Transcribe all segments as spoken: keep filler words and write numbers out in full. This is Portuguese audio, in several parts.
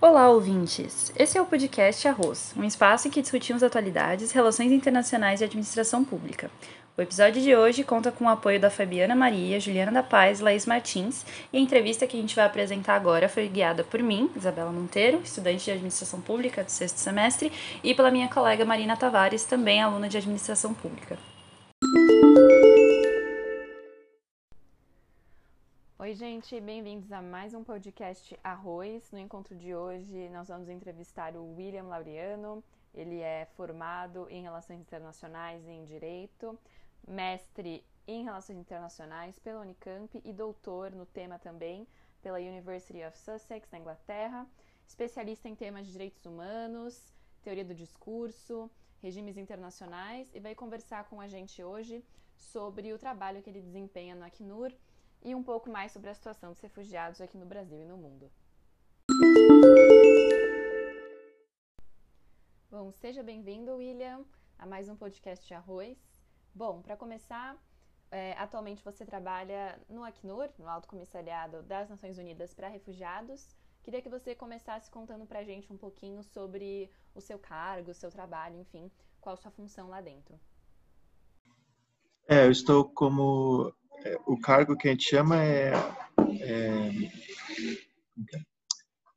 Olá, ouvintes! Esse é o podcast Arroz, um espaço em que discutimos atualidades, relações internacionais e administração pública. O episódio de hoje conta com o apoio da Fabiana Maria, Juliana da Paz, Laís Martins, e a entrevista que a gente vai apresentar agora foi guiada por mim, Isabela Monteiro, estudante de administração pública do sexto semestre, e pela minha colega Marina Tavares, também aluna de administração pública. Oi, gente, bem-vindos a mais um podcast Arroz. No encontro de hoje, nós vamos entrevistar o William Laureano. Ele é formado em Relações Internacionais e em Direito, mestre em Relações Internacionais pela Unicamp e doutor no tema também pela University of Sussex, na Inglaterra, especialista em temas de direitos humanos, teoria do discurso, regimes internacionais, e vai conversar com a gente hoje sobre o trabalho que ele desempenha no Acnur, e um pouco mais sobre a situação dos refugiados aqui no Brasil e no mundo. Bom, seja bem-vindo, William, a mais um podcast Arroz. Bom, para começar, é, atualmente você trabalha no Acnur, no Alto Comissariado das Nações Unidas para Refugiados. Queria que você começasse contando para a gente um pouquinho sobre o seu cargo, o seu trabalho, enfim, qual a sua função lá dentro. É, eu estou como... O cargo que a gente chama é, é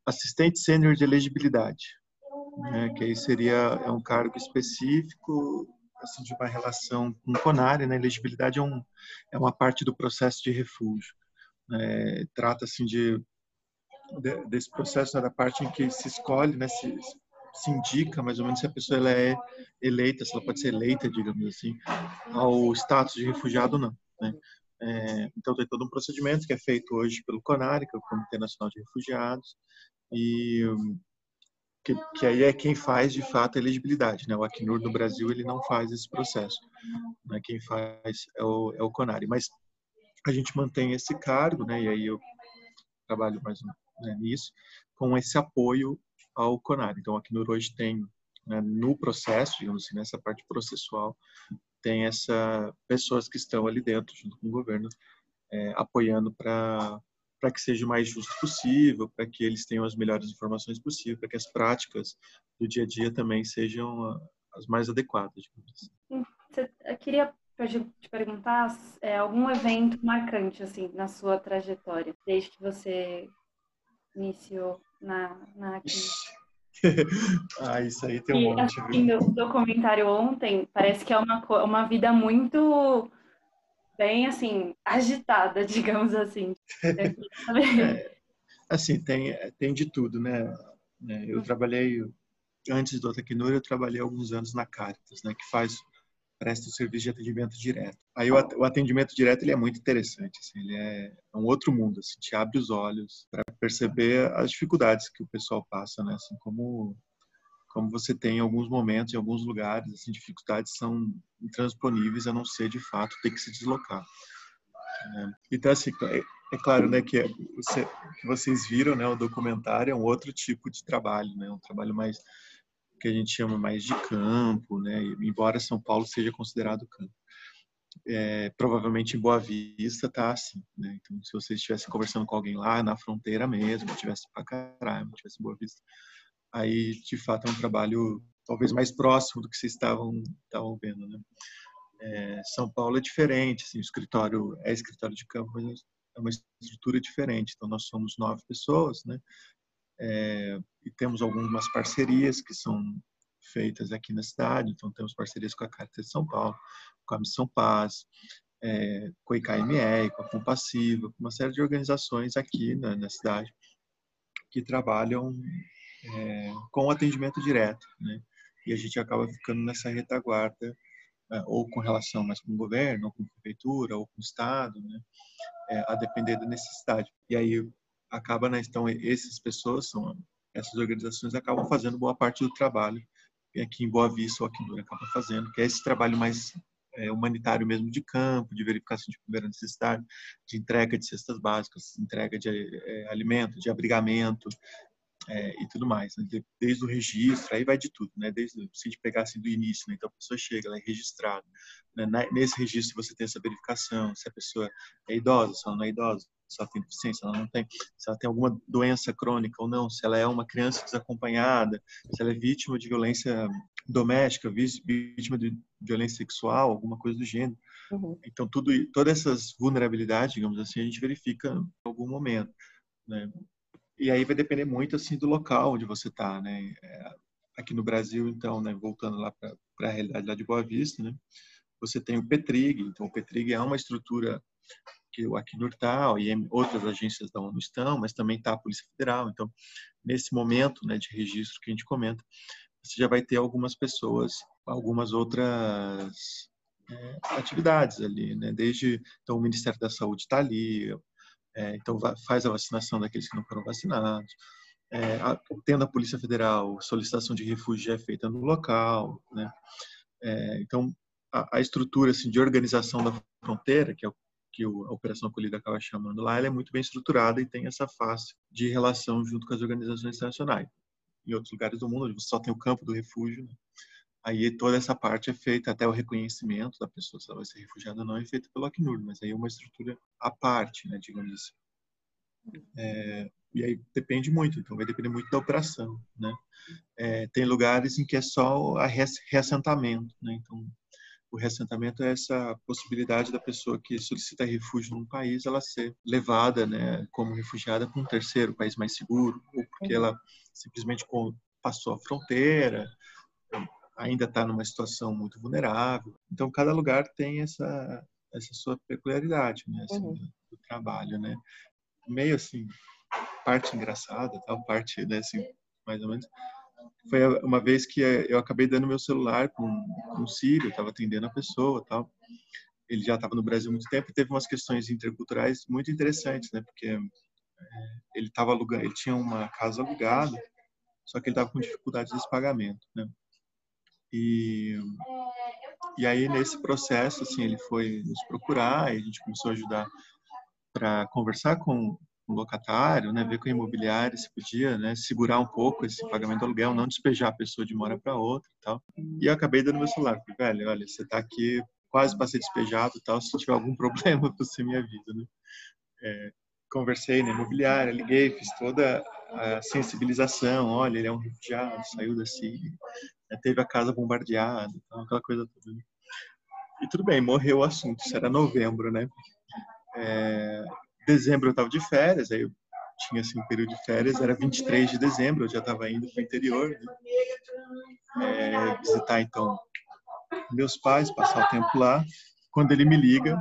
assistente sênior de elegibilidade, né, que aí seria é um cargo específico assim, de uma relação com o CONARE, né? Elegibilidade é, um, é uma parte do processo de refúgio, né, trata assim de, de desse processo, né, da parte em que se escolhe, né, se, se indica mais ou menos se a pessoa ela é eleita, se ela pode ser eleita, digamos assim, ao status de refugiado ou não, né? É, então, tem todo um procedimento que é feito hoje pelo CONARE, que é o Comitê Nacional de Refugiados, e que, que aí é quem faz, de fato, a elegibilidade, né? O Acnur do Brasil, ele não faz esse processo, né? Quem faz é o, é o CONARE. Mas a gente mantém esse cargo, né? E aí eu trabalho mais né, nisso, com esse apoio ao CONARE. Então, o Acnur hoje tem, né, no processo, digamos assim, nessa parte processual, tem essa pessoas que estão ali dentro, junto com o governo, é, apoiando para que seja o mais justo possível, para que eles tenham as melhores informações possíveis, para que as práticas do dia a dia também sejam as mais adequadas. Eu queria te perguntar, é, algum evento marcante assim, na sua trajetória, desde que você iniciou na, na Acnur? Ah, isso aí tem um e, monte. Assim, viu? No documentário ontem, parece que é uma, uma vida muito bem, assim, agitada, digamos assim. É, assim, tem, tem de tudo, né? Eu trabalhei, antes do Otaquino, eu trabalhei alguns anos na Caritas, né? Que faz, presta o serviço de atendimento direto. Aí o atendimento direto, ele é muito interessante, assim, ele é um outro mundo, assim, te abre os olhos para perceber as dificuldades que o pessoal passa, né? Assim, como, como você tem em alguns momentos, em alguns lugares, assim, dificuldades são intransponíveis, a não ser, de fato, ter que se deslocar. É, então, assim, é, é claro, né, que, você, que vocês viram, né, o documentário é um outro tipo de trabalho, né? Um trabalho mais... que a gente chama mais de campo, né? Embora São Paulo seja considerado campo. É, provavelmente em Boa Vista tá assim, né? Então, se você estivesse conversando com alguém lá na fronteira mesmo, estivesse em Pacaraima, estivesse em Boa Vista, aí, de fato, é um trabalho talvez mais próximo do que vocês estavam, estavam vendo, né? É, São Paulo é diferente, assim, o escritório é escritório de campo, mas é uma estrutura diferente. Então, nós somos nove pessoas, né? É, e temos algumas parcerias que são feitas aqui na cidade, então temos parcerias com a Caritas de São Paulo, com a Missão Paz, é, com a I K M E, com a Compassiva, com uma série de organizações aqui na, na cidade que trabalham é, com atendimento direto, né? E a gente acaba ficando nessa retaguarda, é, ou com relação mais com o governo, ou com a prefeitura, ou com o Estado, né? É, a depender da necessidade. E aí acaba, né, então, essas pessoas, são, essas organizações acabam fazendo boa parte do trabalho que aqui em Boa Vista ou aqui no acaba fazendo, que é esse trabalho mais é, humanitário mesmo de campo, de verificação de primeira necessidade, de entrega de cestas básicas, entrega de é, alimento, de abrigamento é, e tudo mais. Né? Desde o registro, aí vai de tudo, né? Desde, se a gente pegar assim do início, né? Então a pessoa chega, ela é registrada. Né? Nesse registro você tem essa verificação, se a pessoa é idosa, se ela não é idosa, se ela tem deficiência, ela não tem, se ela tem alguma doença crônica ou não, se ela é uma criança desacompanhada, se ela é vítima de violência doméstica, vítima de violência sexual, alguma coisa do gênero. Uhum. Então, tudo, todas essas vulnerabilidades, digamos assim, a gente verifica em algum momento, né? E aí vai depender muito, assim, do local onde você está, né? É, aqui no Brasil, então, né, voltando lá para a realidade lá de Boa Vista, né? Você tem o Petrigue. Então, o Petrigue é uma estrutura que o Acnur está, e outras agências da ONU estão, mas também está a Polícia Federal. Então, nesse momento, né, de registro que a gente comenta, você já vai ter algumas pessoas, algumas outras é, atividades ali, né? Desde, então, o Ministério da Saúde está ali, é, então faz a vacinação daqueles que não foram vacinados. É, a, tendo a Polícia Federal, solicitação de refúgio é feita no local, né? É, então, a, a estrutura, assim, de organização da fronteira, que é o que o, a Operação Acolhida acaba chamando lá, ela é muito bem estruturada e tem essa face de relação junto com as organizações internacionais. Em outros lugares do mundo, você só tem o campo do refúgio, né? Aí toda essa parte é feita, até o reconhecimento da pessoa, se ela vai ser refugiada ou não, é feito pelo Acnur, mas aí é uma estrutura à parte, né, digamos assim. É, e aí depende muito, então vai depender muito da operação, né? É, tem lugares em que é só a reassentamento, né? Então, o reassentamento é essa possibilidade da pessoa que solicita refúgio num país, ela ser levada, né, como refugiada para um terceiro país mais seguro, ou porque ela simplesmente passou a fronteira, ainda está numa situação muito vulnerável. Então, cada lugar tem essa, essa sua peculiaridade, né, assim, uhum. do trabalho, né? Meio assim, parte engraçada, tal parte, né, assim, mais ou menos. Foi uma vez que eu acabei dando meu celular com um sírio, estava atendendo a pessoa, tal. Ele já estava no Brasil há muito tempo e teve umas questões interculturais muito interessantes, né? Porque ele tava alugando, ele tinha uma casa alugada, só que ele estava com dificuldades de pagamento, né? E e aí nesse processo, assim, ele foi nos procurar e a gente começou a ajudar para conversar com um locatário, né, ver com o imobiliário se podia, né, segurar um pouco esse pagamento do aluguel, não despejar a pessoa de uma hora para outra e tal. E eu acabei dando meu celular, falei, velho, olha, você tá aqui quase para ser despejado e tal, se tiver algum problema, você me avisa, né? É, conversei na imobiliária, liguei, fiz toda a sensibilização, olha, ele é um refugiado, saiu da Síria, né, teve a casa bombardeada, tal, aquela coisa toda. E tudo bem, morreu o assunto, isso era novembro, né? É... Dezembro eu estava de férias, aí eu tinha assim um período de férias, era vinte e três de dezembro, eu já estava indo para o interior, né? É, visitar então meus pais, passar o tempo lá, quando ele me liga,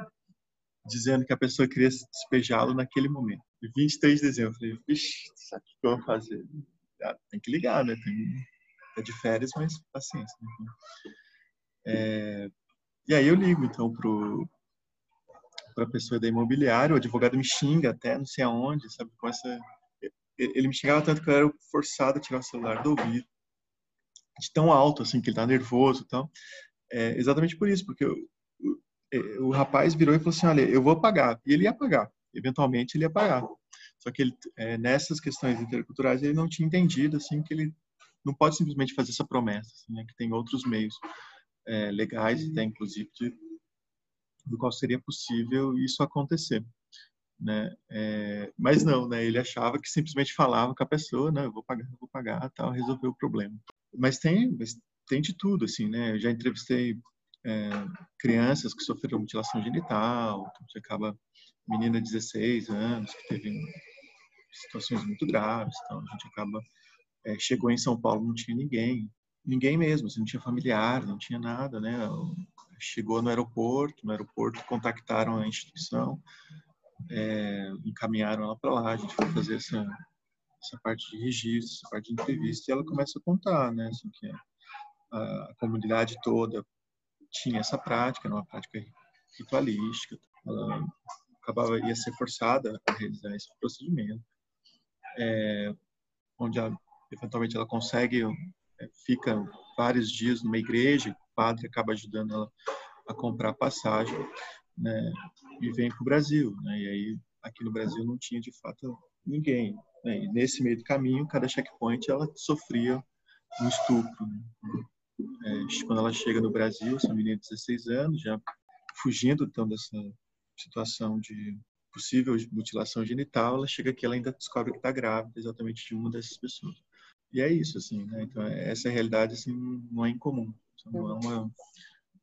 dizendo que a pessoa queria despejá-lo naquele momento. E vinte e três de dezembro, eu falei, vixe, sabe o que eu vou fazer? Ah, tem que ligar, né? Tem... É de férias, mas paciência. Né? É... E aí eu ligo então pro... para a pessoa da imobiliária, o advogado me xinga até não sei aonde, sabe, com essa... Ele me xingava tanto que eu era forçado a tirar o celular do ouvido, de tão alto, assim, que ele tá nervoso e tal. É, exatamente por isso, porque eu, o, o rapaz virou e falou assim, olha, eu vou pagar. E ele ia pagar, eventualmente ele ia pagar. Só que ele, é, nessas questões interculturais, ele não tinha entendido, assim, que ele não pode simplesmente fazer essa promessa, assim, né, que tem outros meios é, legais, até, inclusive, de do qual seria possível isso acontecer, né? É, mas não, né? Ele achava que simplesmente falava com a pessoa, não, eu vou pagar, eu vou pagar, tal, resolveu o problema. Mas tem, mas tem de tudo, assim, né? Eu já entrevistei é, crianças que sofreram mutilação genital, você acaba menina de dezesseis anos que teve situações muito graves, então a gente acaba é, chegou em São Paulo, não tinha ninguém, ninguém mesmo, assim, não tinha familiar, não tinha nada, né? O, Chegou no aeroporto, no aeroporto contactaram a instituição, é, encaminharam ela para lá, a gente foi fazer essa, essa parte de registro, essa parte de entrevista, e ela começa a contar, né, assim, que a, a comunidade toda tinha essa prática, era uma prática ritualística, ela acabava, ia ser forçada a realizar esse procedimento, é, onde ela, eventualmente ela consegue, é, fica vários dias numa igreja, padre acaba ajudando ela a comprar passagem, né, e vem para o Brasil, né, e aí aqui no Brasil não tinha de fato ninguém, né, e nesse meio do caminho, cada checkpoint ela sofria um estupro, né. É, quando ela chega no Brasil, essa menina de dezesseis anos, já fugindo então dessa situação de possível mutilação genital, ela chega aqui, ela ainda descobre que está grávida exatamente de uma dessas pessoas. E é isso, assim, né? Então, essa realidade, assim, não é incomum. Não é uma,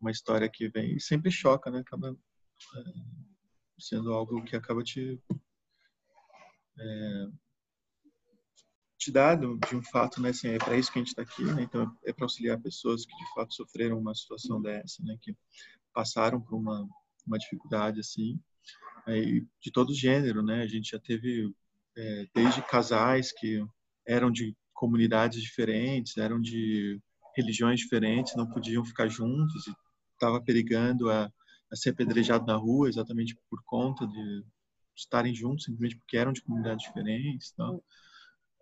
uma história que vem e sempre choca, né? Acaba é, sendo algo que acaba te... É, te dado de um fato, né? Assim, é para isso que a gente está aqui, né? Então, é para auxiliar pessoas que, de fato, sofreram uma situação dessa, né? Que passaram por uma, uma dificuldade, assim, aí, de todo gênero, né? A gente já teve é, desde casais que eram de comunidades diferentes, eram de religiões diferentes, não podiam ficar juntos e estava perigando a, a ser apedrejado na rua exatamente por conta de estarem juntos, simplesmente porque eram de comunidades diferentes, tal.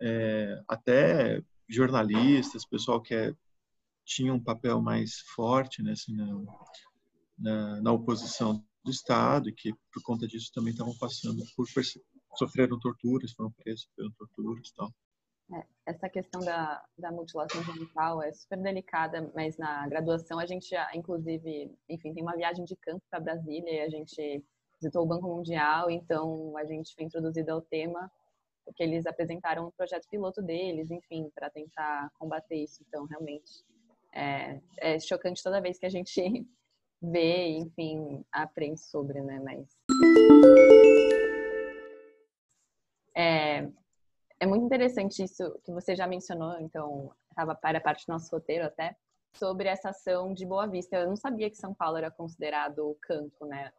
É, até jornalistas, pessoal que é, tinha um papel mais forte, né, assim, na, na, na oposição do Estado e que por conta disso também estavam passando por sofreram torturas, foram presos, sofreram torturas, tal. É, essa questão da, da mutilação genital é super delicada, mas na graduação a gente, já, inclusive, enfim, tem uma viagem de campo para Brasília e a gente visitou o Banco Mundial, então a gente foi introduzido ao tema. Porque eles apresentaram um projeto piloto deles, enfim, para tentar combater isso. Então, realmente, é, é chocante toda vez que a gente vê, enfim, aprende sobre, né? Mas é, é muito interessante isso que você já mencionou, então, estava para a parte do nosso roteiro até, sobre essa ação de Boa Vista. Eu não sabia que São Paulo era considerado canto, né?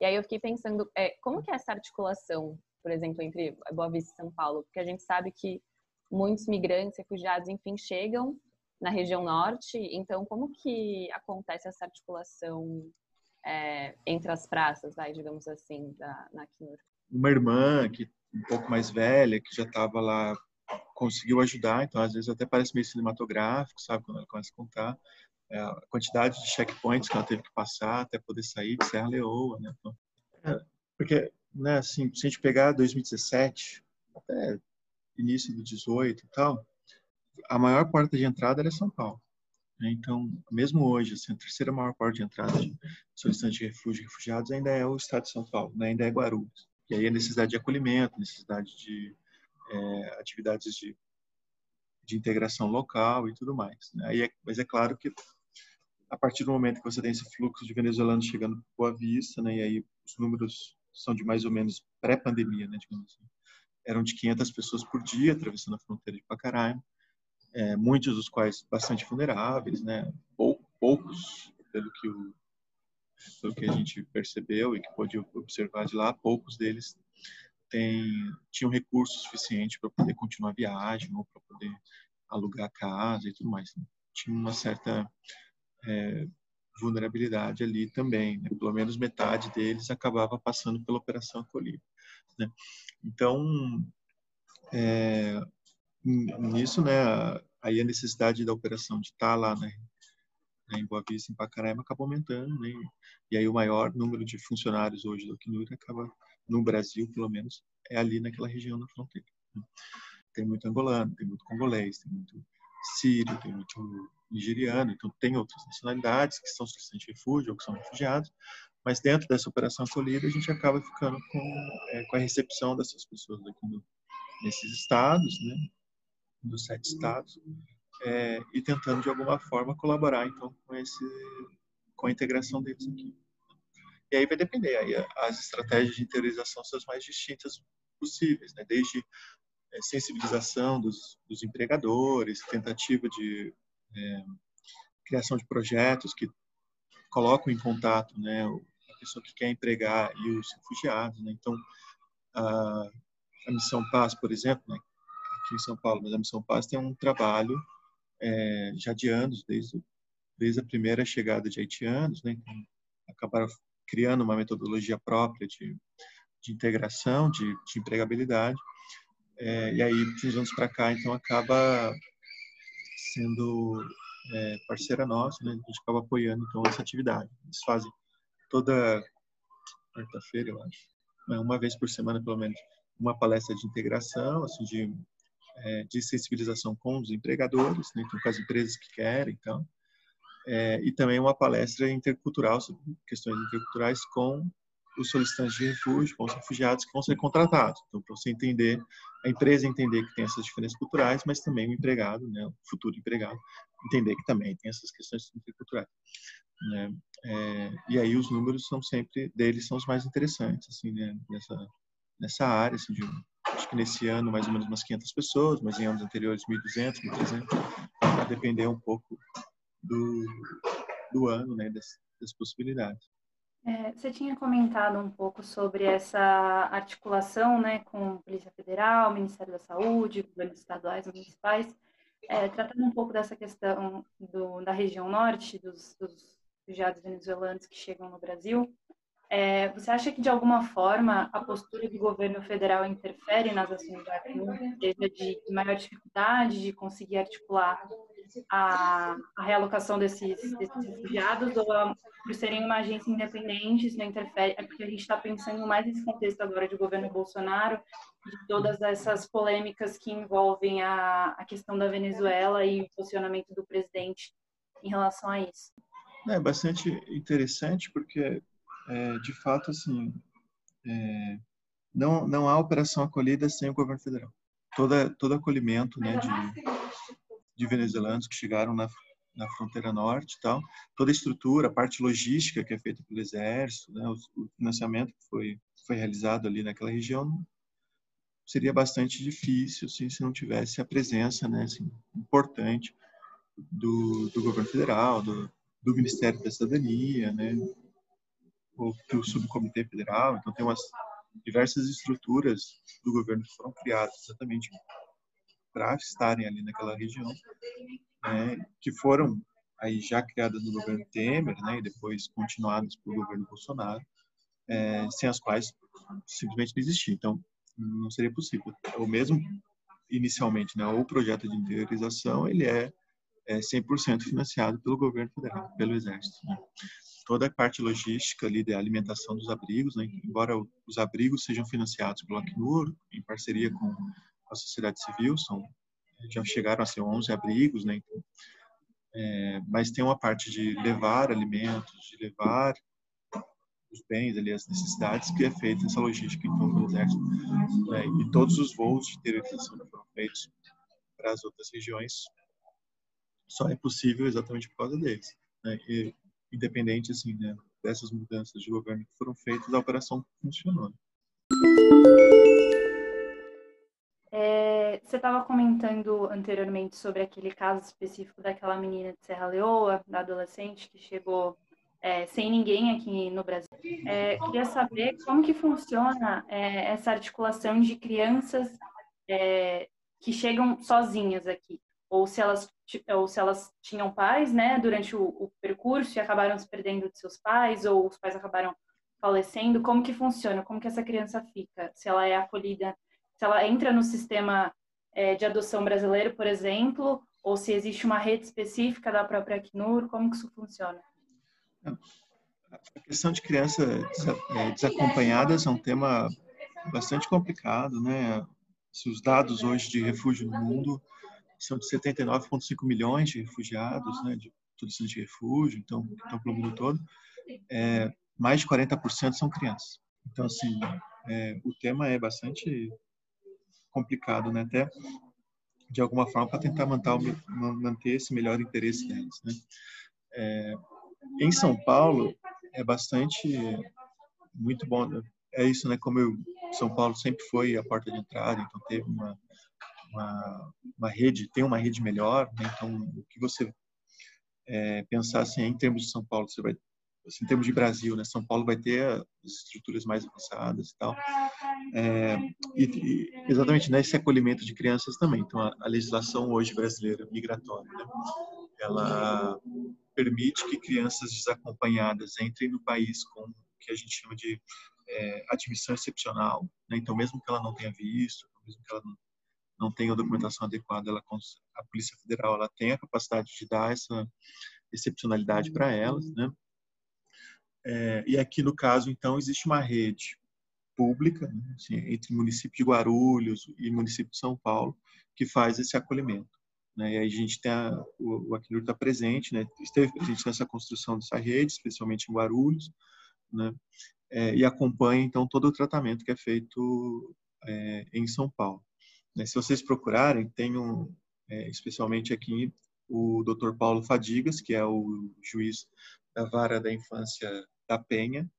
E aí eu fiquei pensando, é, como que é essa articulação, por exemplo, entre Boa Vista e São Paulo, porque a gente sabe que muitos migrantes, refugiados, enfim, chegam na região norte, então como que acontece essa articulação é, entre as praças, vai, digamos assim, da, na Acnur? Uma irmã, que um pouco mais velha, que já estava lá, conseguiu ajudar, então às vezes até parece meio cinematográfico, sabe, quando ela começa a contar, é, a quantidade de checkpoints que ela teve que passar até poder sair de Serra Leoa, né, então, é, porque... Né, assim, se a gente pegar dois mil e dezessete, até início do dezoito e tal, a maior porta de entrada era São Paulo. Então, mesmo hoje, assim, a terceira maior porta de entrada de solicitantes de refúgio e refugiados ainda é o estado de São Paulo, né, ainda é Guarulhos. E aí a necessidade de acolhimento, necessidade de é, atividades de, de integração local e tudo mais. Né? Aí é, mas é claro que a partir do momento que você tem esse fluxo de venezuelanos chegando para Boa Vista, né, e aí os números... são de mais ou menos pré-pandemia, né, digamos assim. Eram de quinhentas pessoas por dia atravessando a fronteira de Pacaraima, é, muitos dos quais bastante vulneráveis, né, Pou, poucos, pelo que, o, pelo que a gente percebeu e que pôde observar de lá, poucos deles tem, tinham recursos suficientes para poder continuar a viagem ou para poder alugar casa e tudo mais. Né. Tinha uma certa... É, vulnerabilidade ali também, né? Pelo menos metade deles acabava passando pela Operação Acolhida, né? Então, é, nisso, né, aí a necessidade da operação de estar lá, né, em Boa Vista, em Pacaraima, acaba aumentando, né? E aí o maior número de funcionários hoje do Acnur acaba, no Brasil, pelo menos, é ali naquela região da fronteira, né? Tem muito angolano, tem muito congolês, tem muito sírio, tem muito nigeriano, então tem outras nacionalidades que são solicitantes de refúgio ou que são refugiados, mas dentro dessa operação acolhida a gente acaba ficando com, é, com a recepção dessas pessoas daqui no, nesses estados, né, nos sete estados, é, e tentando de alguma forma colaborar então com, esse, com a integração deles aqui. E aí vai depender, aí as estratégias de interiorização são as mais distintas possíveis, né, desde é, sensibilização dos, dos empregadores, tentativa de É, criação de projetos que colocam em contato, né, a pessoa que quer empregar e os refugiados, né? Então, a, a Missão Paz, por exemplo, né, aqui em São Paulo, mas a Missão Paz tem um trabalho é, já de anos, desde, desde a primeira chegada de haitianos, né, acabaram criando uma metodologia própria de, de integração, de, de empregabilidade, é, e aí, de uns anos para cá, então, acaba... sendo é, parceira nossa, né? A gente acaba apoiando então essa atividade. Eles fazem toda quarta-feira, eu acho, uma vez por semana pelo menos, uma palestra de integração, assim, de, é, de sensibilização com os empregadores, né? Então, com as empresas que querem, então, é, e também uma palestra intercultural sobre questões interculturais com os solicitantes de refúgio, os refugiados que vão ser contratados. Então, para você entender, a empresa entender que tem essas diferenças culturais, mas também o empregado, né, o futuro empregado, entender que também tem essas questões culturais. Né? É, e aí os números são sempre, deles são os mais interessantes, assim, né, nessa, nessa área, assim, de, acho que nesse ano mais ou menos umas quinhentas pessoas, mas em anos anteriores mil e duzentas, mil e trezentas, vai depender um pouco do, do ano, né, das, das possibilidades. É, você tinha comentado um pouco sobre essa articulação, né, com a Polícia Federal, Ministério da Saúde, governos estaduais, municipais, é, tratando um pouco dessa questão do, da região norte, dos, dos refugiados venezuelanos que chegam no Brasil. É, você acha que, de alguma forma, a postura do governo federal interfere nas ações da Argentina, seja de maior dificuldade de conseguir articular a, a realocação desses, desses refugiados, ou a, por serem uma agência independente, isso não interfere? É porque a gente está pensando mais nesse contexto agora de governo Bolsonaro, de todas essas polêmicas que envolvem a, a questão da Venezuela e o posicionamento do presidente em relação a isso. É bastante interessante, porque... É, de fato, assim, é, não, não há operação acolhida sem o governo federal. Toda, todo acolhimento, né, de, de venezuelanos que chegaram na, na fronteira norte e tal, toda a estrutura, a parte logística que é feita pelo Exército, né, o, o financiamento que foi, foi realizado ali naquela região, seria bastante difícil, assim, se não tivesse a presença, né, assim, importante do, do governo federal, do, do Ministério da Cidadania, né, o subcomitê federal. Então tem umas diversas estruturas do governo que foram criadas exatamente para estarem ali naquela região, né, que foram aí já criadas no governo Temer, né, e depois continuadas pelo governo Bolsonaro, é, sem as quais simplesmente não existia. Então não seria possível. Ou mesmo inicialmente, né, o projeto de interiorização, ele é, é cem por cento financiado pelo governo federal, pelo Exército, né. Toda a parte logística ali da alimentação dos abrigos, né? Embora os abrigos sejam financiados pelo Acnur, em parceria com a sociedade civil, são, já chegaram a ser onze abrigos, né? Então, é, mas tem uma parte de levar alimentos, de levar os bens ali, as necessidades, que é feita essa logística então pelo Exército, né? E todos os voos de interiorização que foram feitos para as outras regiões só é possível exatamente por causa deles, né? E, independente, assim, né, dessas mudanças de governo que foram feitas, a operação funcionou. É, você estava comentando anteriormente sobre aquele caso específico daquela menina de Serra Leoa, da adolescente que chegou é, sem ninguém aqui no Brasil. É, queria saber como que funciona é, essa articulação de crianças é, que chegam sozinhas aqui, ou se elas ou se elas tinham pais, né, durante o, o percurso e acabaram se perdendo de seus pais, ou os pais acabaram falecendo. Como que funciona? Como que essa criança fica? Se ela é acolhida, se ela entra no sistema é, de adoção brasileiro, por exemplo, ou se existe uma rede específica da própria Acnur, como que isso funciona? A questão de criança desacompanhada é um tema bastante complicado, né? Se os dados hoje de refúgio no mundo são de setenta e nove vírgula cinco milhões de refugiados, né, de solicitantes de refúgio, então, então pelo mundo todo, é, mais de quarenta por cento são crianças. Então, assim, é, o tema é bastante complicado, né, até de alguma forma, para tentar manter, manter esse melhor interesse deles, né. É, em São Paulo, é bastante, muito bom, é isso, né, como eu, São Paulo sempre foi a porta de entrada, então teve uma Uma, uma rede, tem uma rede melhor, né? Então, o que você é, pensar assim, em termos de São Paulo, você vai, assim, em termos de Brasil, né? São Paulo vai ter as estruturas mais avançadas e tal, é, e, e, exatamente nesse acolhimento de crianças também. Então, a, a legislação hoje brasileira migratória, né? Ela permite que crianças desacompanhadas entrem no país com o que a gente chama de é, admissão excepcional, né? Então, mesmo que ela não tenha visto, mesmo que ela não não tem a documentação adequada, ela, a Polícia Federal, ela tem a capacidade de dar essa excepcionalidade para elas, né? É, e aqui, no caso, então, existe uma rede pública, né, assim, entre o município de Guarulhos e o município de São Paulo, que faz esse acolhimento, né? E aí a gente tem, a, o, o Acnur está presente, né? Esteve presente nessa construção dessa rede, especialmente em Guarulhos, né? é, e acompanha então todo o tratamento que é feito é, em São Paulo. Né, se vocês procurarem, tem um, é, especialmente aqui o doutor Paulo Fadigas, que é o juiz da Vara da Infância da Penha,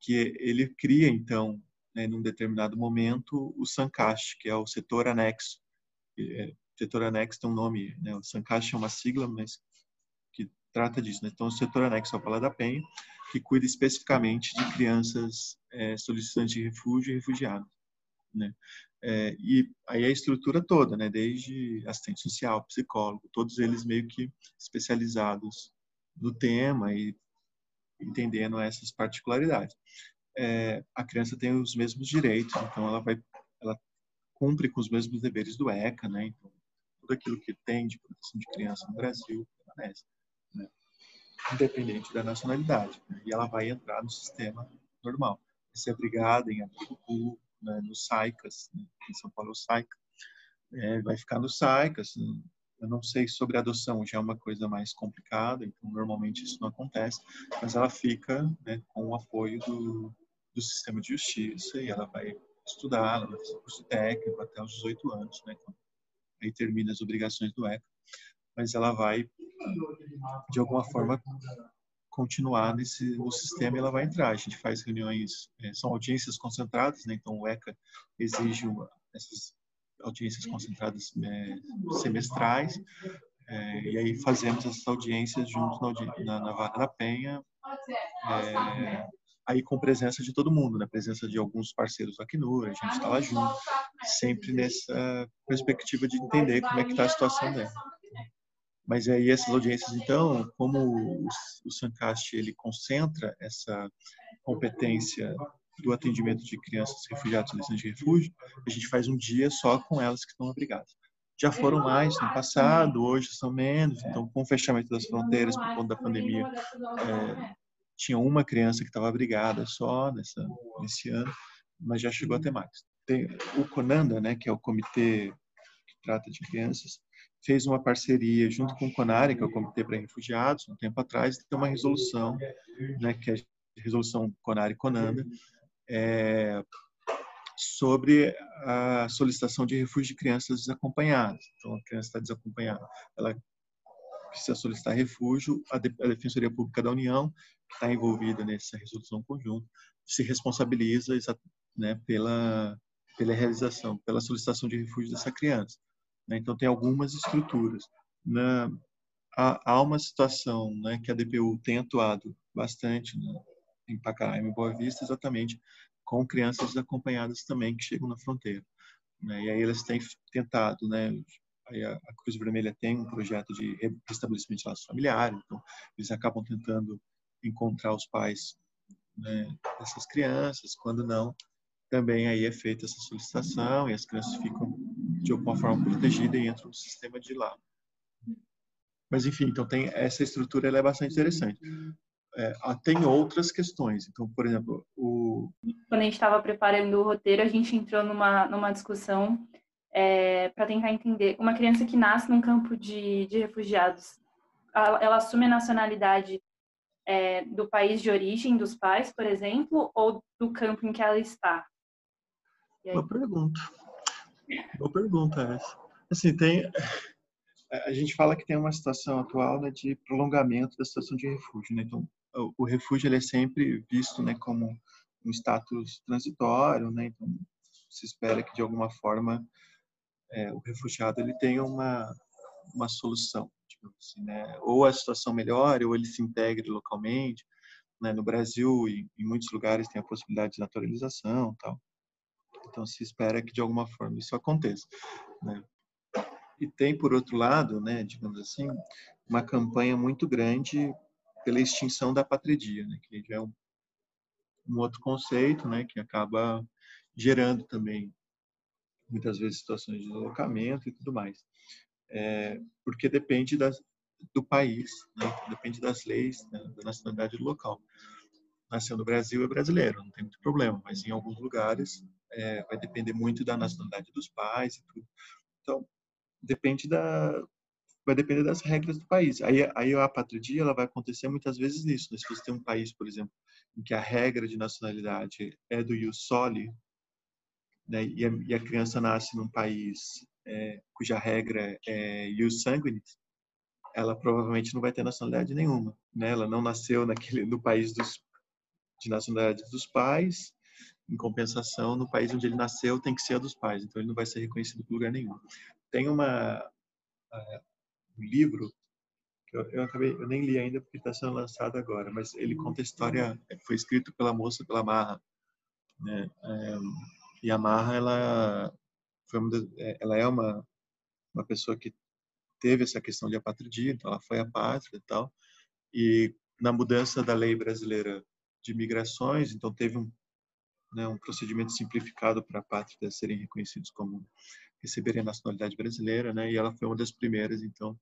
que ele cria então, né, num determinado momento, o Sancash, que é o setor anexo. O setor anexo tem um nome, né, o Sancash é uma sigla, mas que trata disso. Né? Então, o setor anexo ao Palácio da Penha, que cuida especificamente de crianças é, solicitantes de refúgio e refugiados. Né? É, e aí a estrutura toda, né, desde assistente social, psicólogo, todos eles meio que especializados no tema e entendendo essas particularidades. É, a criança tem os mesmos direitos, então ela vai, ela cumpre com os mesmos deveres do ECA, né? Então tudo aquilo que tem de proteção de criança no Brasil permanece, né? Independente da nacionalidade, né? E ela vai entrar no sistema normal, vai ser abrigada em abrigo público, né? No SAICAS, né? Em São Paulo, o SAICAS, é, vai ficar no SAICAS. Eu não sei sobre adoção, já é uma coisa mais complicada, então normalmente isso não acontece, mas ela fica, né, com o apoio do do sistema de justiça, e ela vai estudar, ela vai fazer curso técnico até os dezoito anos, né? Aí termina as obrigações do ECA, mas ela vai, de alguma forma, continuar nesse o sistema, e ela vai entrar. A gente faz reuniões, são audiências concentradas, né? Então o ECA exige uma, essas audiências concentradas é, semestrais, é, e aí fazemos essas audiências juntos na, na Vara da Penha, é, aí com presença de todo mundo, né? Presença de alguns parceiros da CNUR, a gente está lá junto, sempre nessa perspectiva de entender como é que está a situação dela. Mas aí essas audiências, então, como o, o Sancash, ele concentra essa competência do atendimento de crianças refugiadas e solicitantes de refúgio, a gente faz um dia só com elas que estão abrigadas. Já foram mais no passado, hoje são menos, então com o fechamento das fronteiras por conta da pandemia, é, tinha uma criança que estava abrigada só nessa, nesse ano, mas já chegou a ter mais. Tem, o Conanda, né, que é o comitê que trata de crianças, fez uma parceria junto com o CONARE, que é o Comitê para Refugiados, um tempo atrás, tem uma resolução, né, que é a resolução CONARE-CONANDA, É, sobre a solicitação de refúgio de crianças desacompanhadas. Então, a criança está desacompanhada, ela precisa solicitar refúgio. A Defensoria Pública da União, que está envolvida nessa resolução conjunta, se responsabiliza, né, pela, pela realização, pela solicitação de refúgio dessa criança. Então, tem algumas estruturas. Na, há uma situação, né, que a D P U tem atuado bastante, né, em Pacaraima e Boa Vista, exatamente com crianças desacompanhadas também que chegam na fronteira, né? E aí elas têm tentado, né? Aí a, a Cruz Vermelha tem um projeto de restabelecimento de laços familiares, então eles acabam tentando encontrar os pais, né, dessas crianças. Quando não, também aí é feita essa solicitação e as crianças ficam de alguma forma protegidas e entram no sistema de lá. Mas enfim, então tem essa estrutura, ela é bastante interessante. É, tem outras questões. Então, por exemplo, o... quando a gente estava preparando o roteiro, a gente entrou numa, numa discussão é, para tentar entender. Uma criança que nasce num campo de, de refugiados, ela, ela assume a nacionalidade é, do país de origem dos pais, por exemplo, ou do campo em que ela está? Boa pergunta. Boa pergunta essa. Assim, tem... A gente fala que tem uma situação atual, né, de prolongamento da situação de refúgio, né? Então, o refúgio ele é sempre visto, né, como um status transitório, né? Então, se espera que de alguma forma é, o refugiado ele tenha uma uma solução, tipo assim, né? Ou a situação melhore, ou ele se integre localmente, né? No Brasil e em muitos lugares tem a possibilidade de naturalização, tal. Então, se espera que de alguma forma isso aconteça, né? E tem, por outro lado, né, digamos assim, uma campanha muito grande pela extinção da patredia, né, que já é um, um outro conceito, né, que acaba gerando também, muitas vezes, situações de deslocamento e tudo mais. É, porque depende das, do país, né, depende das leis, né, da nacionalidade do local. Nasceu no Brasil, é brasileiro, não tem muito problema, mas em alguns lugares é, vai depender muito da nacionalidade dos pais e tudo. Então, depende da, vai depender das regras do país. Aí, aí a apatridia ela vai acontecer muitas vezes nisso. Né? Se você tem um país, por exemplo, em que a regra de nacionalidade é do ius soli, né? e, a, e a criança nasce num país é, cuja regra é ius sanguinis, ela provavelmente não vai ter nacionalidade nenhuma. Né? Ela não nasceu naquele, no país dos, de nacionalidade dos pais. Em compensação, no país onde ele nasceu tem que ser a dos pais. Então, ele não vai ser reconhecido por lugar nenhum. Tem uma, uh, um livro, que eu, eu, acabei, eu nem li ainda porque está sendo lançado agora, mas ele conta a história, foi escrito pela moça, pela Marra. Né? Um, e a Marra, ela, foi uma, ela é uma, uma pessoa que teve essa questão de apatridia, então ela foi apátrida e tal. E na mudança da lei brasileira de migrações, então teve um, né, um procedimento simplificado para apátridas serem reconhecidos como receberem a nacionalidade brasileira, né? E ela foi uma das primeiras, então,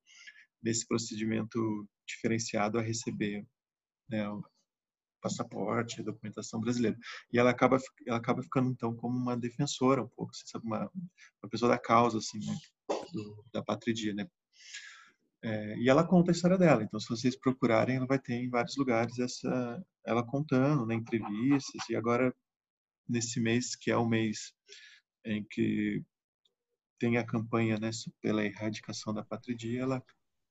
nesse procedimento diferenciado a receber, né, o passaporte, a documentação brasileira. E ela acaba, ela acaba ficando, então, como uma defensora um pouco, você sabe, uma, uma pessoa da causa, assim, né, do, da apatridia, né? É, e ela conta a história dela, então se vocês procurarem, ela vai ter em vários lugares essa, ela contando, né, entrevistas, e agora nesse mês, que é o mês em que tem a campanha, né, pela erradicação da apatridia, ela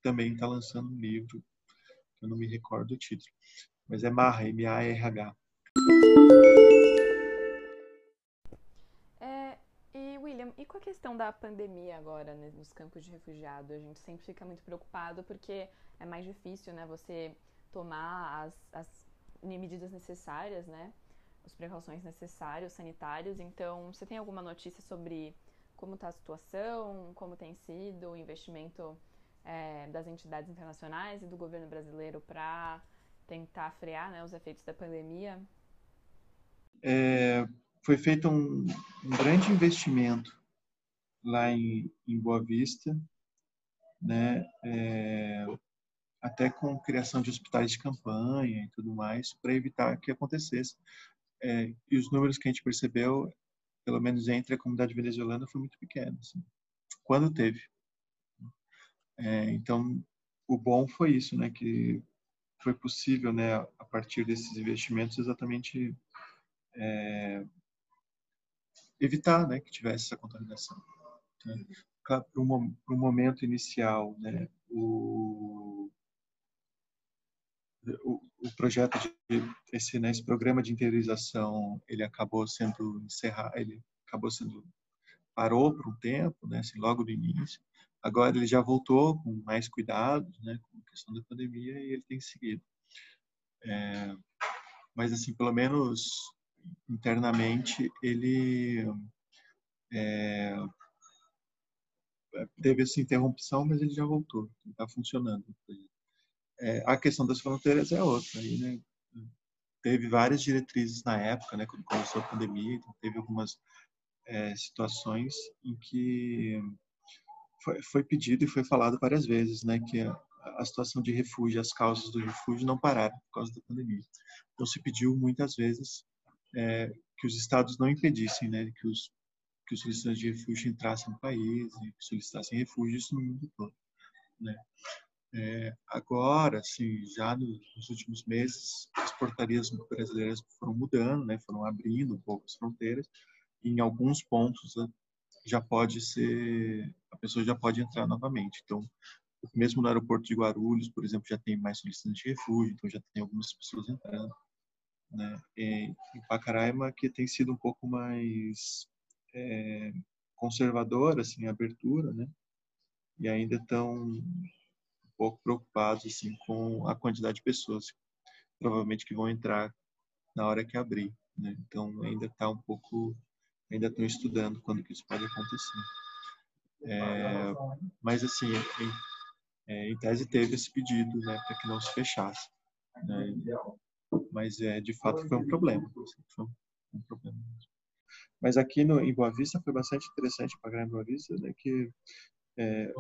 também está lançando um livro, eu não me recordo o título, mas é Marra, M A R H. É, e William, e com a questão da pandemia agora, né, nos campos de refugiado, a gente sempre fica muito preocupado porque é mais difícil, né, você tomar as, as medidas necessárias, né? As precauções necessárias, sanitários. Então, você tem alguma notícia sobre como está a situação, como tem sido o investimento é, das entidades internacionais e do governo brasileiro para tentar frear, né, os efeitos da pandemia? É, foi feito um, um grande investimento lá em, em Boa Vista, né, é, até com criação de hospitais de campanha e tudo mais, para evitar que acontecesse. É, e os números que a gente percebeu, pelo menos entre a comunidade venezuelana, foi muito pequeno, assim, quando teve. É, então, o bom foi isso, né, que foi possível, né, a partir desses investimentos, exatamente é, evitar, né, que tivesse essa contaminação. Então, claro, para o momento inicial, né, o... O, o projeto, de, esse, né, esse programa de interiorização, ele acabou sendo encerrado, ele acabou sendo, parou por um tempo, né, assim, logo no início. Agora ele já voltou com mais cuidados, né, com a questão da pandemia, e ele tem seguido. É, mas, assim, pelo menos internamente, ele é, teve essa interrupção, mas ele já voltou, está funcionando. É, a questão das fronteiras é outra. Aí, né, teve várias diretrizes na época, né, quando começou a pandemia, então teve algumas é, situações em que foi, foi pedido e foi falado várias vezes, né, que a, a situação de refúgio, as causas do refúgio não pararam por causa da pandemia. Então se pediu muitas vezes é, que os estados não impedissem, né, que os, que os solicitantes de refúgio entrassem no país e solicitassem refúgio, isso no mundo todo, né? É, agora, assim, já nos últimos meses, as portarias brasileiras foram mudando, né, foram abrindo um pouco as fronteiras, e em alguns pontos já pode ser, a pessoa já pode entrar novamente. Então, mesmo no aeroporto de Guarulhos, por exemplo, já tem mais solicitantes de refúgio, então já tem algumas pessoas entrando, né? Em Pacaraima, que tem sido um pouco mais é, conservadora, assim, a abertura, né, e ainda estão pouco preocupados, assim, com a quantidade de pessoas provavelmente que vão entrar na hora que abrir, né? Então ainda está um pouco, ainda estão estudando quando que isso pode acontecer. É, mas assim, em, é, em tese teve esse pedido, né, para que não se fechasse, né? Mas é, de fato foi um problema, assim, foi um problema mesmo. Mas aqui no, em Boa Vista foi bastante interessante para a Grande Boa Vista, né, que é,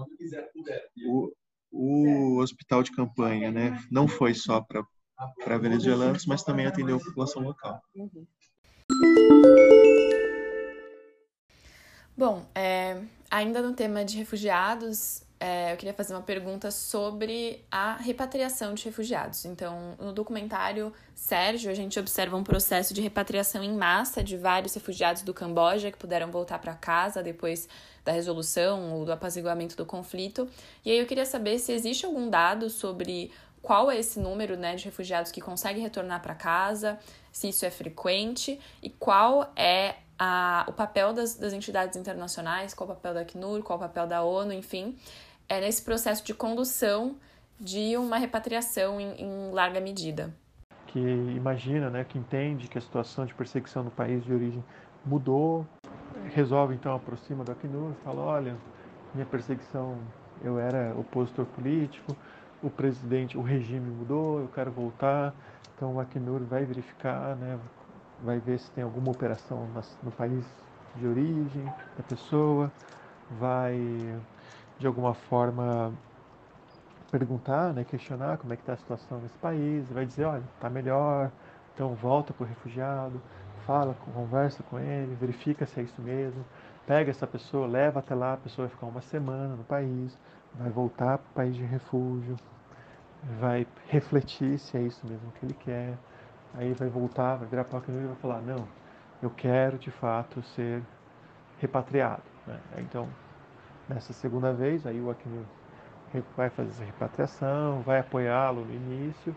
o O hospital de campanha, né, não foi só para venezuelanos, mas também atendeu a população local. Bom, é, ainda no tema de refugiados, é, eu queria fazer uma pergunta sobre a repatriação de refugiados. Então, no documentário Sérgio, a gente observa um processo de repatriação em massa de vários refugiados do Camboja que puderam voltar para casa depois da resolução ou do apaziguamento do conflito. E aí eu queria saber se existe algum dado sobre qual é esse número, né, de refugiados que conseguem retornar para casa, se isso é frequente, e qual é a, o papel das, das entidades internacionais, qual o papel da Acnur, qual o papel da ONU, enfim, é nesse processo de condução de uma repatriação em, em larga medida. Que imagina, né, que entende que a situação de perseguição no país de origem mudou, resolve então aproxima da Acnur, fala, olha, minha perseguição, eu era opositor político, o presidente, o regime mudou, eu quero voltar, então o Acnur vai verificar, né, vai ver se tem alguma operação no país de origem da pessoa, vai de alguma forma perguntar, né, questionar como é que está a situação nesse país, vai dizer, olha, está melhor, então volta para o refugiado, fala, conversa com ele, verifica se é isso mesmo, pega essa pessoa, leva até lá, a pessoa vai ficar uma semana no país, vai voltar para o país de refúgio, vai refletir se é isso mesmo que ele quer, aí vai voltar, vai virar para o Acnur e vai falar, não, eu quero de fato ser repatriado, né? Então, nessa segunda vez, aí o Acnur vai fazer essa repatriação, vai apoiá-lo no início,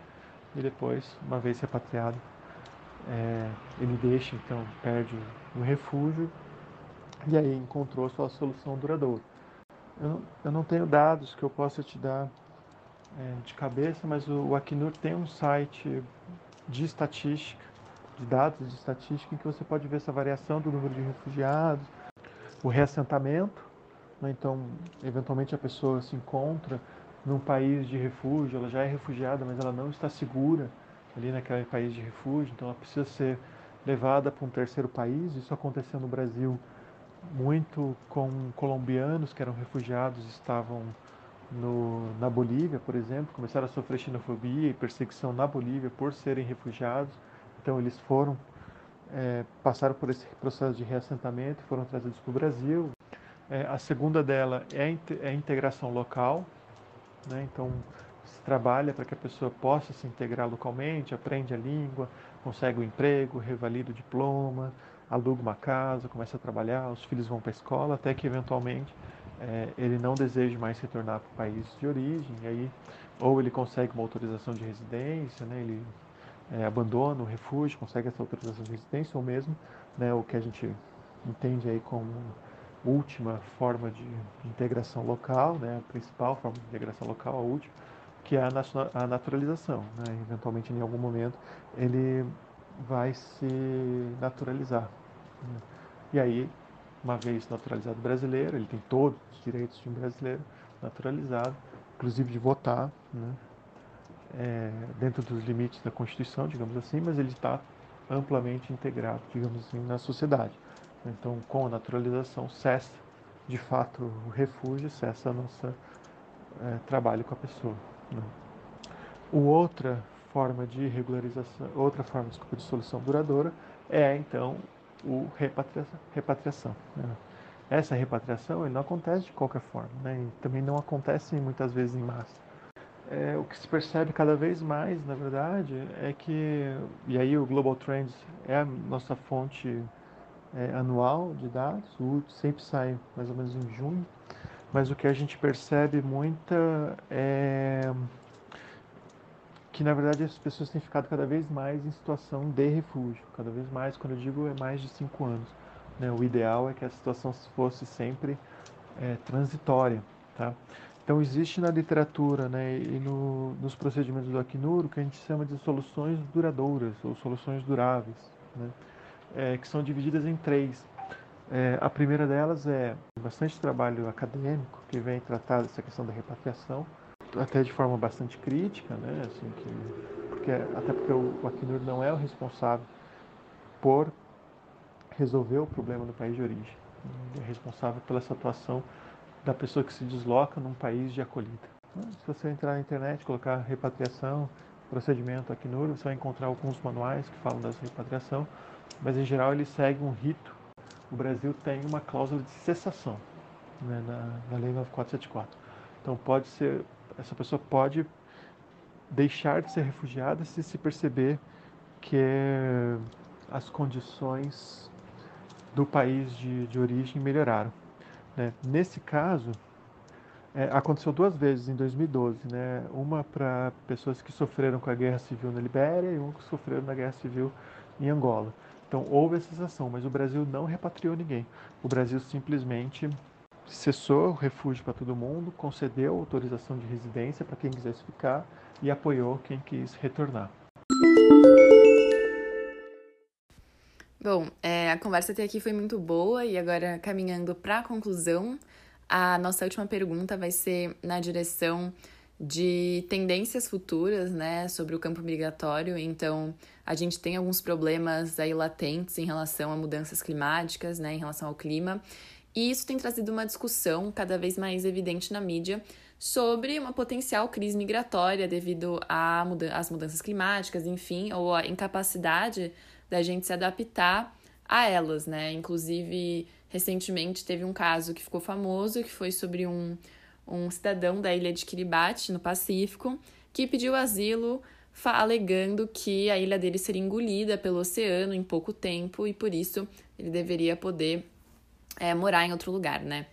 e depois, uma vez repatriado, é, ele deixa, então, perde um refúgio, e aí encontrou sua solução duradoura. Eu não, eu não tenho dados que eu possa te dar é, de cabeça, mas o, o Acnur tem um site de estatística, de dados de estatística, em que você pode ver essa variação do número de refugiados, o reassentamento, né? Então, eventualmente a pessoa se encontra num país de refúgio, ela já é refugiada, mas ela não está segura ali naquele país de refúgio, então ela precisa ser levada para um terceiro país. Isso aconteceu no Brasil muito com colombianos que eram refugiados, estavam no, na Bolívia, por exemplo, começaram a sofrer xenofobia e perseguição na Bolívia por serem refugiados. Então eles foram, é, passaram por esse processo de reassentamento e foram trazidos para o Brasil. É, a segunda dela é a integração local, né? Então se trabalha para que a pessoa possa se integrar localmente, aprende a língua, consegue um emprego, revalida o diploma, aluga uma casa, começa a trabalhar, os filhos vão para a escola, até que eventualmente é, ele não deseja mais retornar para o país de origem, e aí, ou ele consegue uma autorização de residência, né, ele é, abandona o refúgio, consegue essa autorização de residência, ou mesmo, né, o que a gente entende aí como última forma de integração local, né, a principal forma de integração local, a última, que é a naturalização, né? Eventualmente em algum momento ele vai se naturalizar, né? E aí, uma vez naturalizado brasileiro, ele tem todos os direitos de um brasileiro naturalizado, inclusive de votar, né? É, dentro dos limites da Constituição, digamos assim, mas ele está amplamente integrado, digamos assim, na sociedade. Então, com a naturalização, cessa, de fato, o refúgio, cessa o nosso é, trabalho com a pessoa, né? O outra forma de regularização, outra forma desculpa, de solução duradoura é então o repatriação. repatriação né? Essa repatriação ele não acontece de qualquer forma, né? E também não acontece muitas vezes em massa. É, o que se percebe cada vez mais, na verdade, é que, e aí o Global Trends é a nossa fonte é, anual de dados, o sempre sai mais ou menos em junho, mas o que a gente percebe muita é que, na verdade, as pessoas têm ficado cada vez mais em situação de refúgio, cada vez mais, quando eu digo, é mais de cinco anos, né? O ideal é que a situação fosse sempre é, transitória, tá? Então, existe na literatura, né, e no, nos procedimentos do Acnur o que a gente chama de soluções duradouras, ou soluções duráveis, né? É, que são divididas em três. É, a primeira delas é bastante trabalho acadêmico, que vem tratar dessa questão da repatriação, até de forma bastante crítica, né? Assim, que, porque, até porque o, o Acnur não é o responsável por resolver o problema no país de origem. Ele é responsável pela essa atuação da pessoa que se desloca num país de acolhida. Se você entrar na internet, colocar repatriação, procedimento Acnur, você vai encontrar alguns manuais que falam dessa repatriação, mas em geral ele segue um rito. O Brasil tem uma cláusula de cessação, né, na, na Lei nove mil quatrocentos e setenta e quatro. Então pode ser, essa pessoa pode deixar de ser refugiada se se perceber que as condições do país de, de origem melhoraram, né? Nesse caso, é, aconteceu duas vezes em dois mil e doze, né? Uma para pessoas que sofreram com a guerra civil na Libéria e uma que sofreram na guerra civil em Angola. Então houve essa sanção, mas o Brasil não repatriou ninguém. O Brasil simplesmente cessou o refúgio para todo mundo, concedeu autorização de residência para quem quisesse ficar e apoiou quem quis retornar. Bom, é, a conversa até aqui foi muito boa e agora, caminhando para a conclusão, a nossa última pergunta vai ser na direção de tendências futuras, né, sobre o campo migratório. Então, a gente tem alguns problemas aí latentes em relação a mudanças climáticas, né, em relação ao clima, e isso tem trazido uma discussão cada vez mais evidente na mídia sobre uma potencial crise migratória devido às muda- mudanças climáticas, enfim, ou a incapacidade da gente se adaptar a elas, né? Inclusive, recentemente teve um caso que ficou famoso, que foi sobre um, um cidadão da ilha de Kiribati, no Pacífico, que pediu asilo fa- alegando que a ilha dele seria engolida pelo oceano em pouco tempo e, por isso, ele deveria poder É, morar em outro lugar, né?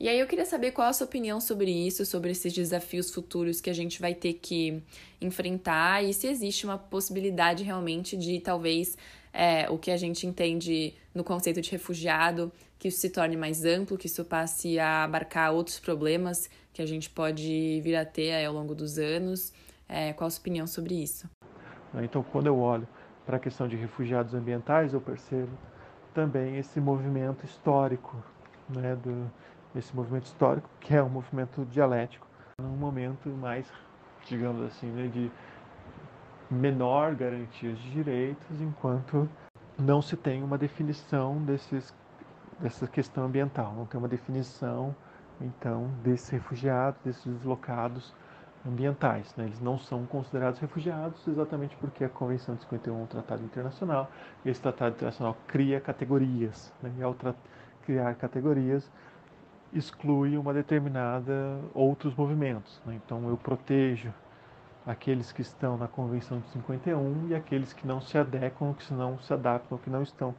E aí eu queria saber qual a sua opinião sobre isso, sobre esses desafios futuros que a gente vai ter que enfrentar e se existe uma possibilidade realmente de talvez é, o que a gente entende no conceito de refugiado, que isso se torne mais amplo, que isso passe a abarcar outros problemas que a gente pode vir a ter aí ao longo dos anos. É, qual a sua opinião sobre isso? Então, quando eu olho para a questão de refugiados ambientais, eu percebo também esse movimento histórico, né, do, esse movimento histórico que é um movimento dialético, num momento mais, digamos assim, né, de menor garantias de direitos, enquanto não se tem uma definição desses, dessa questão ambiental, não tem uma definição, então, desses refugiados, desses deslocados ambientais, né? Eles não são considerados refugiados exatamente porque a Convenção de cinquenta e um é um tratado internacional, e esse tratado internacional cria categorias, né? E ao tra- criar categorias exclui uma determinada outros movimentos, né? Então eu protejo aqueles que estão na Convenção de cinquenta e um e aqueles que não se adequam, que não se adaptam, que não estão,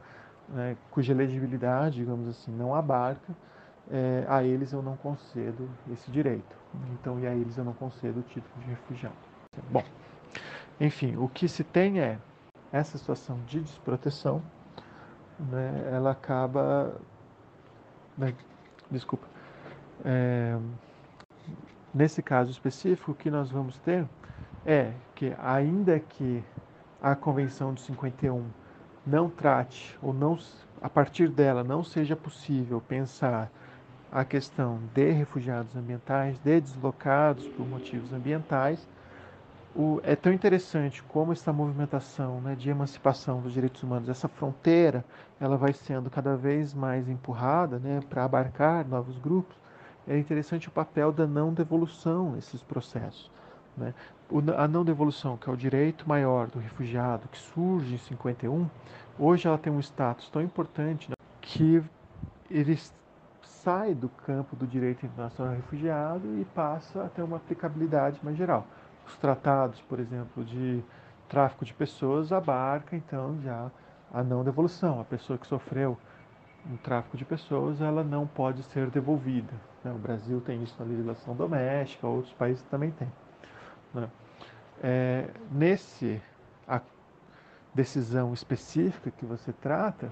né, cuja elegibilidade, digamos assim, não abarca. É, a eles eu não concedo esse direito, então, e a eles eu não concedo o título de refugiado. Bom, enfim, o que se tem é essa situação de desproteção, né, ela acaba, né, desculpa, é, nesse caso específico, o que nós vamos ter é que, ainda que a Convenção de cinquenta e um não trate, ou não, a partir dela não seja possível pensar a questão de refugiados ambientais, de deslocados por motivos ambientais, o, é tão interessante como essa movimentação, né, de emancipação dos direitos humanos, essa fronteira, ela vai sendo cada vez mais empurrada, né, para abarcar novos grupos. É interessante o papel da não devolução nesses processos, né? O, a não devolução, que é o direito maior do refugiado, que surge em cinquenta e um, hoje ela tem um status tão importante, né, que ele sai do campo do direito internacional refugiado e passa a ter uma aplicabilidade mais geral. Os tratados, por exemplo, de tráfico de pessoas abarca, então, já a não devolução. A pessoa que sofreu um tráfico de pessoas, ela não pode ser devolvida, né? O Brasil tem isso na legislação doméstica, outros países também têm, né? É, nesse, a decisão específica que você trata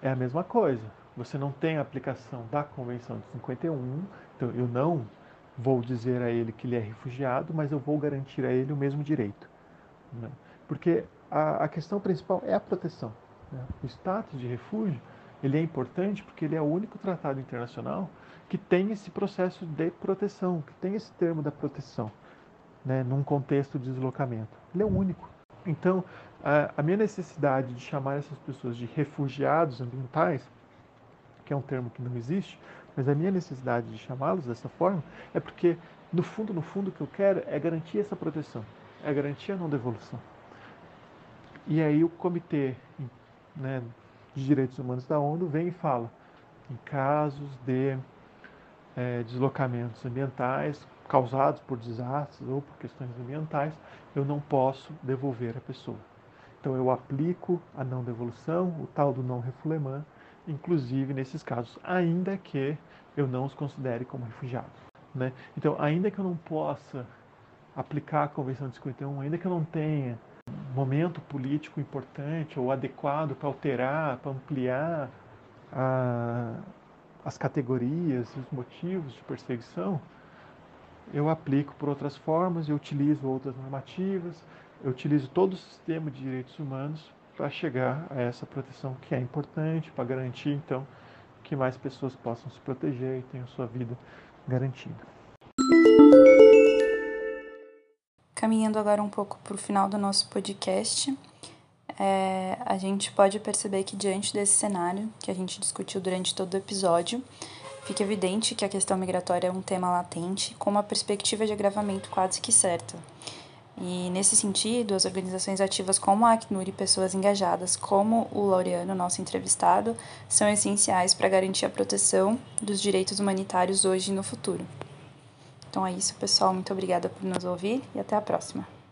é a mesma coisa. Você não tem a aplicação da Convenção de cinquenta e um, então eu não vou dizer a ele que ele é refugiado, mas eu vou garantir a ele o mesmo direito, né? Porque a, a questão principal é a proteção, né? O status de refúgio, ele é importante porque ele é o único tratado internacional que tem esse processo de proteção, que tem esse termo da proteção, né, num contexto de deslocamento. Ele é o único. Então, a, a minha necessidade de chamar essas pessoas de refugiados ambientais, que é um termo que não existe, mas a minha necessidade de chamá-los dessa forma é porque, no fundo, no fundo, o que eu quero é garantir essa proteção, é garantir a não devolução. E aí o Comitê, né, de Direitos Humanos da ONU vem e fala, em casos de é, deslocamentos ambientais causados por desastres ou por questões ambientais, eu não posso devolver a pessoa. Então eu aplico a não devolução, o tal do não refoulement, inclusive nesses casos, ainda que eu não os considere como refugiados, né? Então, ainda que eu não possa aplicar a Convenção de cinquenta e um, ainda que eu não tenha momento político importante ou adequado para alterar, para ampliar a, as categorias e os motivos de perseguição, eu aplico por outras formas, eu utilizo outras normativas, eu utilizo todo o sistema de direitos humanos para chegar a essa proteção que é importante, para garantir, então, que mais pessoas possam se proteger e tenham sua vida garantida. Caminhando agora um pouco para o final do nosso podcast, é, a gente pode perceber que diante desse cenário que a gente discutiu durante todo o episódio, fica evidente que a questão migratória é um tema latente, com uma perspectiva de agravamento quase que certa. E, nesse sentido, as organizações ativas como a Acnur e pessoas engajadas como o Laureano, nosso entrevistado, são essenciais para garantir a proteção dos direitos humanitários hoje e no futuro. Então é isso, pessoal. Muito obrigada por nos ouvir e até a próxima.